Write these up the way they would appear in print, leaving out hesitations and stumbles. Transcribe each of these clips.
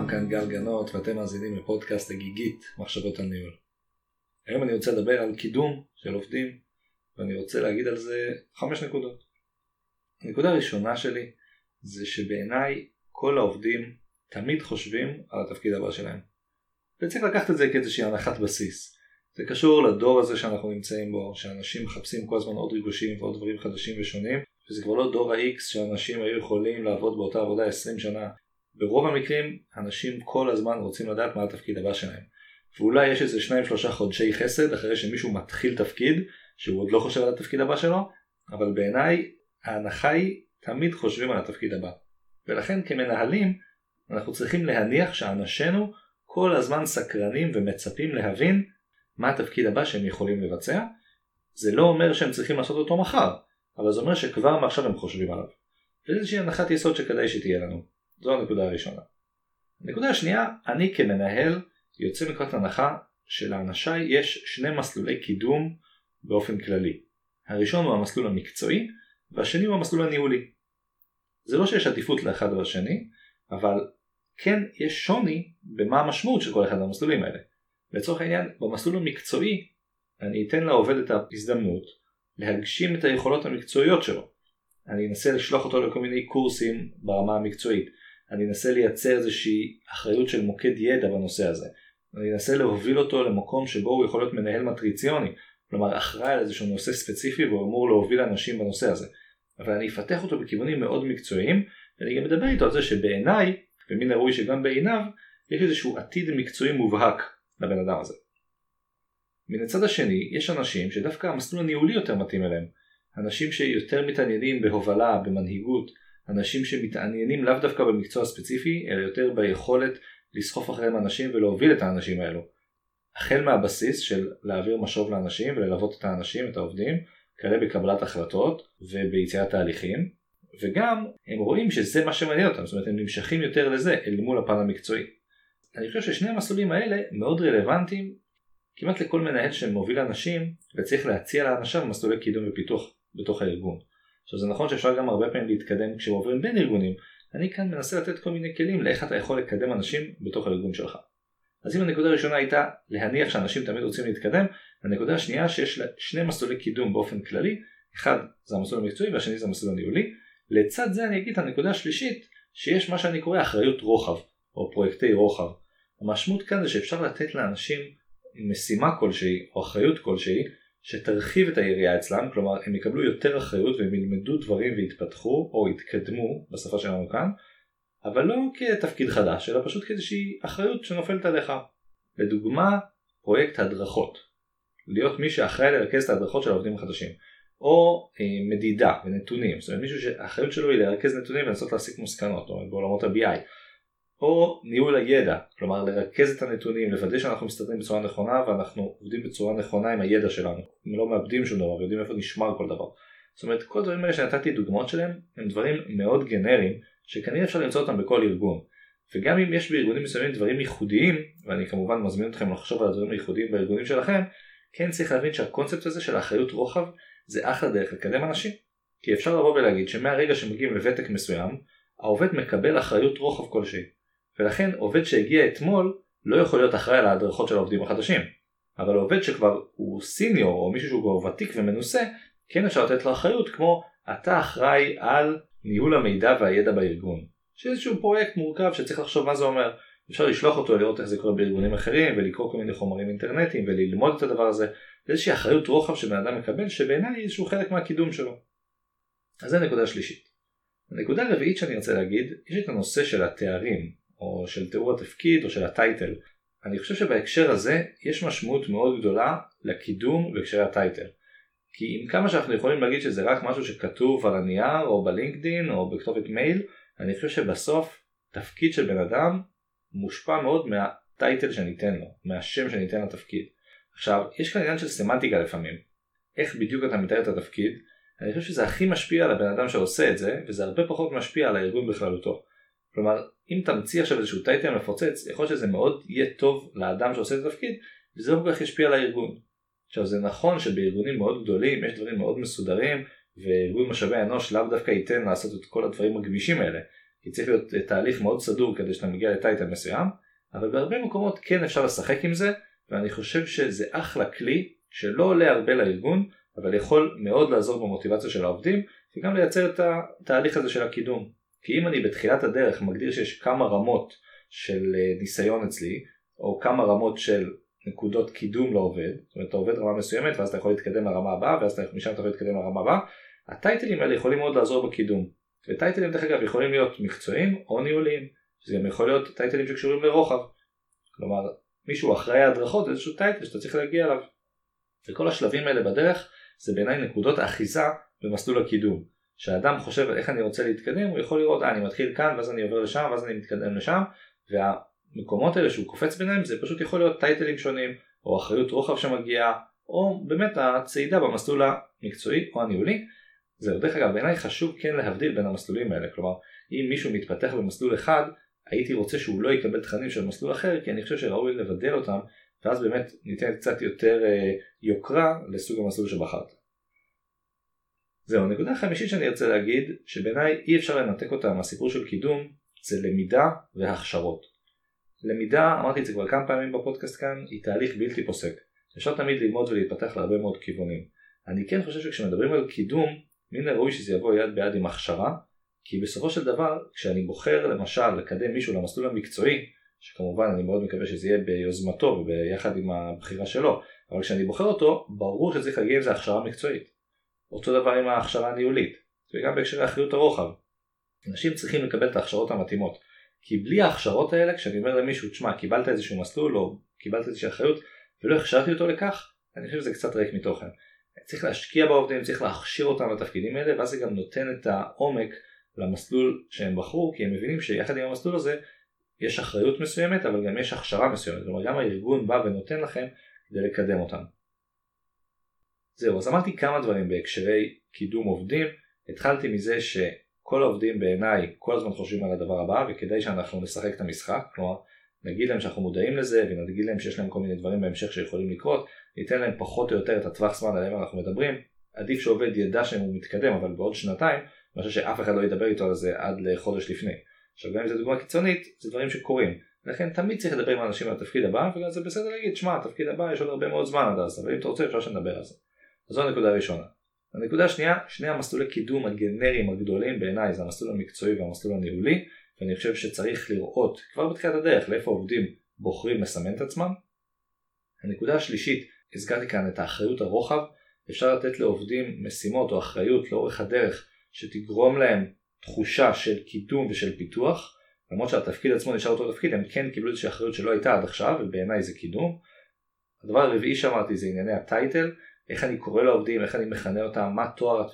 שלום, כאן גל גנות ואתם מאזינים לפודקאסט הגיגית מחשבות על ניהול. היום אני רוצה לדבר על קידום של עובדים ואני רוצה להגיד על זה 5 נקודות. הנקודה הראשונה שלי זה שבעיניי כל העובדים תמיד חושבים על התפקיד הבא שלהם. וצריך לקחת את זה כאיזושהי הנחת בסיס. זה קשור לדור הזה שאנחנו נמצאים בו, שאנשים מחפשים כל הזמן עוד ריגושים ועוד דברים חדשים ושונים, וזה כבר לא דור ה-X שאנשים היו יכולים לעבוד באותה עבודה 20 שנה. ברוב המקרים אנשים כל הזמן רוצים לדעת מה התפקיד הבא שלהם. ואולי יש איזה 2-3 חודשי חסד אחרי שמישהו מתחיל תפקיד, שהוא עוד לא חושב על התפקיד הבא שלו, אבל בעיניי ההנחה היא תמיד חושבים על התפקיד הבא. ולכן כמנהלים אנחנו צריכים להניח שאנשינו כל הזמן סקרנים ומצפים להבין מה התפקיד הבא שהם יכולים לבצע. זה לא אומר שהם צריכים לעשות אותו מחר, אבל זה אומר שכבר מעכשיו הם חושבים עליו. וזה איזושהי הנחת יסוד שכדאי שתהיה לנו. זו הנקודה הראשונה. הנקודה השנייה, אני כמנהל יוצא מכרת הנחה שלאנשי יש 2 מסלולי קידום באופן כללי. הראשון הוא המסלול המקצועי והשני הוא המסלול הניהולי. זה לא שיש עדיפות לאחד והשני, אבל כן יש שוני במה המשמעות של כל אחד המסלולים האלה. לצורך העניין, במסלול המקצועי אני אתן לעובד את ההזדמנות להגשים את היכולות המקצועיות שלו. אני אנסה לשלוח אותו לכל מיני קורסים ברמה המקצועית. אני אנסה לייצר איזושהי אחריות של מוקד ידע בנושא הזה. אני אנסה להוביל אותו למקום שבו הוא יכול להיות מנהל מטריציוני, כלומר אחראי על איזשהו נושא ספציפי והוא אמור להוביל אנשים בנושא הזה. אבל אני אפתח אותו בכיוונים מאוד מקצועיים, ואני גם מדבר איתו על זה שבעיניי, במין הראוי שגם בעיניו, יש איזשהו עתיד מקצועי מובהק לבן אדם הזה. מן הצד השני, יש אנשים שדווקא המסלול הניהולי יותר מתאים אליהם. אנשים שיותר מתעניינים בהובלה, במנהיגות, אנשים שמתעניינים לאו דווקא במקצוע ספציפי, אלא יותר ביכולת לסחוף אחריהם אנשים ולהוביל את האנשים האלו. החל מהבסיס של להעביר משוב לאנשים וללוות את האנשים, את העובדים, כאלה בקבלת החלטות וביציאת תהליכים, וגם הם רואים שזה מה שמעניין אותם, זאת אומרת הם נמשכים יותר לזה אל מול הפן המקצועי. אני חושב ששני המסלולים האלה מאוד רלוונטיים כמעט לכל מנהל שמוביל אנשים וצריך להציע לאנשיו מסלולי קידום ופיתוח בתוך הארגון. עכשיו זה נכון שאפשר גם הרבה פעמים להתקדם כשעוברים בין ארגונים, אני כאן מנסה לתת כל מיני כלים לאיך אתה יכול לקדם אנשים בתוך הארגון שלך. אז אם הנקודה הראשונה הייתה להניח שאנשים תמיד רוצים להתקדם, הנקודה השנייה שיש לה 2 מסלולי קידום באופן כללי, אחד זה המסלול המקצועי והשני זה המסלול הניהולי. לצד זה אני אגיד את הנקודה השלישית שיש מה שאני קורא אחריות רוחב או פרויקטי רוחב. המשמעות כאן זה שאפשר לתת לאנשים משימה כלשהי או אחריות כלשהי שתרחיב את היריעה אצלם, כלומר הם יקבלו יותר אחריות והם ילמדו דברים והתפתחו או התקדמו בשפה שלנו כאן, אבל לא כתפקיד חדש, אלא פשוט כאיזושהי אחריות שנופלת עליך. לדוגמה, פרויקט הדרכות. להיות מי שאחראי לרכז את ההדרכות של העובדים החדשים. או מדידה ונתונים. זאת אומרת, מישהו שהאחריות שלו היא לרכז נתונים ולנסות להסיק מוסכנות, או בעולמות ה-BI. או ניהול הידע. כלומר, לרכז את הנתונים, לוודא שאנחנו מסתדרים בצורה נכונה, ואנחנו עובדים בצורה נכונה עם הידע שלנו. הם לא מאבדים שום דבר, יודעים איפה נשמר כל דבר. זאת אומרת, כל הדברים האלה שנתתי דוגמאות שלהם, הם דברים מאוד גנריים. שכנראה אפשר למצוא אותם בכל ארגון. וגם אם יש בארגונים מסוימים דברים ייחודיים, ואני כמובן מזמין אתכם לחשוב על הדברים ייחודיים בארגונים שלכם, כן צריך להבין שהקונספט הזה של האחריות רוחב, זה אחלה דרך לקדם אנשים. כי אפשר לבוא ולהגיד שמהרגע שמגיעים לוותק מסוים, העובד מקבל אחריות רוחב כלשהי. ולכן עובד שהגיע אתמול, לא יכול להיות אחראי על ההדרכות של העובדים החדשים. אבל עובד שכבר הוא סיניור, או מישהו שהוא ותיק ומנוסה, כן אפשר לתת לו אחריות, כמו אתה אחראי על ניהול המידע והידע בארגון. שאיזשהו פרויקט מורכב שצריך לחשוב מה זה אומר. אפשר לשלוח אותו לראות איך זה קורה בארגונים אחרים, ולקרוא כל מיני חומרים אינטרנטיים, וללמוד את הדבר הזה. זה איזושהי אחריות רוחב שבן אדם מקבל, שבעיניי היא איזשהו חלק מהקידום שלו. אז זו הנקודה השלישית. הנקודה הרביעית שאני רוצה להגיד, יש את הנושא של התארים, או של תיאור התפקיד, או של הטייטל. אני חושב שבהקשר הזה, יש משמעות מאוד גדולה לקידום בהקשר הטייטל. כי עם כמה שאנחנו יכולים להגיד שזה רק משהו שכתוב על הנייר או בלינקדין או בכתובת מייל, אני חושב שבסוף תפקיד של בן אדם מושפע מאוד מהטייטל שניתן לו, מהשם שניתן לתפקיד. עכשיו, יש כאן עניין של סמנטיקה לפעמים. איך בדיוק אתה מתאר את התפקיד? אני חושב שזה הכי משפיע על הבן אדם שעושה את זה, וזה הרבה פחות משפיע על הארגון בכללותו. כלומר, אם תמציא עכשיו איזשהו טייטל מפוצץ, יכול להיות שזה מאוד יהיה טוב לאדם שעושה את התפקיד, וזה לא כל כך ישפיע על הארגון. עכשיו זה נכון שבארגונים מאוד גדולים יש דברים מאוד מסודרים וארגון משאבי אנוש לאו דווקא ייתן לעשות את כל הדברים הגמישים האלה, כי צריך להיות תהליך מאוד סדור כדי שאתה מגיע לטייטל מסוים, אבל בהרבה מקומות כן אפשר לשחק עם זה, ואני חושב שזה אחלה כלי שלא עולה הרבה לארגון, אבל יכול מאוד לעזור במוטיבציה של העובדים, וגם לייצר את התהליך הזה של הקידום. כי אם אני בתחילת הדרך מגדיר שיש כמה רמות של ניסיון אצלי, או כמה רמות של נקודות קידום לעובד, זאת אומרת אתה עובד רמה מסוימת ואז אתה יכול להתקדם לרמה הבאה, ואז משם אתה יכול להתקדם לרמה הבאה, הטייטלים האלה יכולים מאוד לעזור בקידום. וטייטלים דרך אגב יכולים להיות מקצועיים או ניהוליים, שזה גם יכול להיות טייטלים שקשורים לרוחב, כלומר מישהו אחראי הדרכות זה איזשהו טייטל שאתה צריך להגיע אליו. וכל השלבים האלה בדרך זה בעיניי נקודות אחיזה במסלול הקידום. כשאדם חושב איך אני רוצה להתקדם, הוא יכול לראות אני מתחיל כאן ואז אני עובר לשם ואז אני מתקדם לשם, והמקומות האלה שהוא קופץ ביניהם זה פשוט יכול להיות טייטלים שונים או אחריות רוחב שמגיעה, או באמת הצעידה במסלול המקצועי או הניהולי. זה דרך אגב בעיניי חשוב כן להבדיל בין המסלולים האלה, כלומר אם מישהו מתפתח במסלול אחד הייתי רוצה שהוא לא יקבל תכנים של מסלול אחר, כי אני חושב שראוי לבדל אותם, ואז באמת ניתן קצת יותר יוקרה לסוג המסלול שבחרת. זהו, נקודה חמישית שאני ארצה להגיד, שבעיניי אי אפשר לנתק אותה מהסיפור של קידום, זה למידה והכשרות. למידה, אמרתי את זה כבר כמה פעמים בפודקאסט כאן, היא תהליך בלתי פוסק. אפשר תמיד ללמוד ולהתפתח להרבה מאוד כיוונים. אני כן חושב שכשמדברים על קידום, מן הראוי שזה יבוא יד ביד עם הכשרה, כי בסופו של דבר, כשאני בוחר למשל לקדם מישהו למסלול המקצועי, שכמובן אני מאוד מקווה שזה יהיה ביוזמתו וביחד עם הבחירה שלו, אבל כשאני בוחר אותו, ברור שצריך להגיע עם זה הכשרה מקצועית. אותו דבר עם ההכשרה הניהולית, וגם בהקשר לאחריות הרוחב. אנשים צריכים לקבל את ההכשרות המתאימות, כי בלי ההכשרות האלה, כשאני אומר למישהו, תשמע, קיבלת איזשהו מסלול או קיבלת איזושהי אחריות, ולא הכשרתי אותו לכך, אני חושב שזה קצת ריק מתוכן. צריך להשקיע בעובדים, צריך להכשיר אותם לתפקידים האלה, ואז זה גם נותן את העומק למסלול שהם בחרו, כי הם מבינים שיחד עם המסלול הזה יש אחריות מסוימת, אבל גם יש הכשרה מסוימת. כלומר, גם הארגון בא ונותן לכם כדי לקדם אותם. זהו, אז אמרתי כמה דברים בהקשרי קידום עובדים. התחלתי מזה שכל העובדים בעיניי כל הזמן חושבים על הדבר הבא, וכדאי שאנחנו נשחק את המשחק. כלומר, נגיד להם שאנחנו מודעים לזה, ונגיד להם שיש להם כל מיני דברים בהמשך שיכולים לקרות, ניתן להם פחות או יותר את הטווח זמן עליהם אנחנו מדברים. עדיף שעובד ידע שהוא מתקדם, אבל בעוד שנתיים, משהו שאף אחד לא ידבר איתו על זה עד לחודש לפני. עכשיו, גם אם זו דוגמה קיצונית, זה דברים שקורים. לכן תמיד צריך לדבר עם האנשים על התפקיד הבא, וגם זה בסדר להגיד, שמה, התפקיד הבא יש עוד הרבה מאוד זמן עד אז, אבל אם אתה רוצה אפשר שנדבר על זה. אז זו הנקודה הראשונה. הנקודה השנייה, שני המסלולי קידום הגנריים הגדולים בעיניי, זה המסלול המקצועי והמסלול הניהולי, ואני חושב שצריך לראות כבר בתחילת הדרך לאיפה עובדים בוחרים לסמן את עצמם. הנקודה השלישית, הזכרתי כאן את האחריות הרוחב, אפשר לתת לעובדים משימות או אחריות לאורך הדרך שתגרום להם תחושה של קידום ושל פיתוח, למרות שהתפקיד עצמו נשאר אותו תפקיד, הם כן קיבלו איזושהי אחריות שלא הייתה עד עכשיו, ובעיניי זה קידום. הדבר הרביעי שאמרתי זה ענייני הטייטל, איך אני קורא לעובדים, איך אני מכנה אותם, מה תואר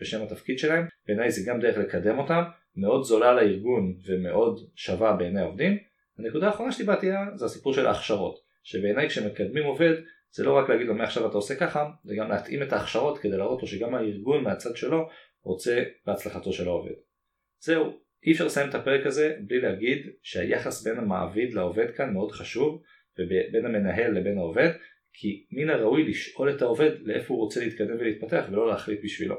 ושם התפקיד שלהם, בעיניי זה גם דרך לקדם אותם, מאוד זולה לארגון ומאוד שווה בעיני העובדים. הנקודה האחרונה שדיברתי עליה זה הסיפור של ההכשרות, שבעיניי כשמקדמים עובד, זה לא רק להגיד לו מעכשיו אתה עושה ככה, זה גם להתאים את ההכשרות כדי להראות לו שגם הארגון מהצד שלו רוצה בהצלחתו של העובד. זהו, אי אפשר לסיים את הפרק הזה בלי להגיד שהיחס בין המעביד לעובד כאן מאוד חשוב, ובין המנהל לבין העובד, כי מן הראוי לשאול את העובד לאיפה הוא רוצה להתקדם ולהתפתח ולא להחליט בשבילו.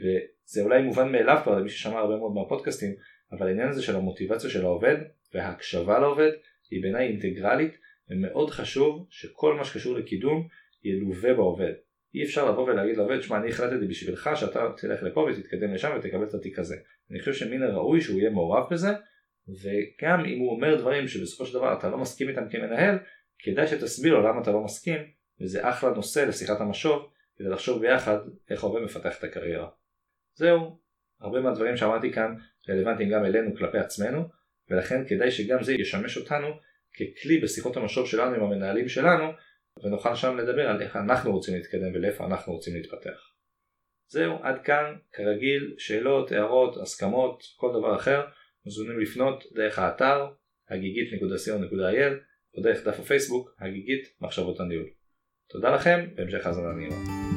וזה אולי מובן מאליו כבר למי ששמע הרבה מאוד מהפודקאסטים, אבל העניין הזה של המוטיבציה של העובד וההקשבה לעובד היא בעיניי אינטגרלית, ומאוד חשוב שכל מה שקשור לקידום ילווה בעובד. אי אפשר לבוא ולהגיד לעובד, שמע, אני החלטתי בשבילך שאתה תלך לפה ותתקדם לשם ותקבל את התיק הזה. אני חושב שמן הראוי שהוא יהיה מעורב בזה, וגם אם הוא אומר דברים שבסופו של דבר אתה לא מסכים איתם כמנהל, כדאי שתסביר לו למה אתה לא מסכים, וזה אחלה נושא לשיחת המשוב, כדי לחשוב ביחד איך העובד מפתח את הקריירה. זהו, הרבה מהדברים שאמרתי כאן רלוונטיים גם אלינו כלפי עצמנו, ולכן כדאי שגם זה ישמש אותנו ככלי בשיחות המשוב שלנו עם המנהלים שלנו, ונוכל שם לדבר על איך אנחנו רוצים להתקדם ולאיפה אנחנו רוצים להתפתח. זהו, עד כאן, כרגיל, שאלות, הערות, הסכמות, כל דבר אחר, מוזמנים לפנות דרך האתר, hagigit.co.il, או דרך דף הפייסבוק, hagigit מחשבות הניהול. תודה לכם, בהמשך האזנה נעימה.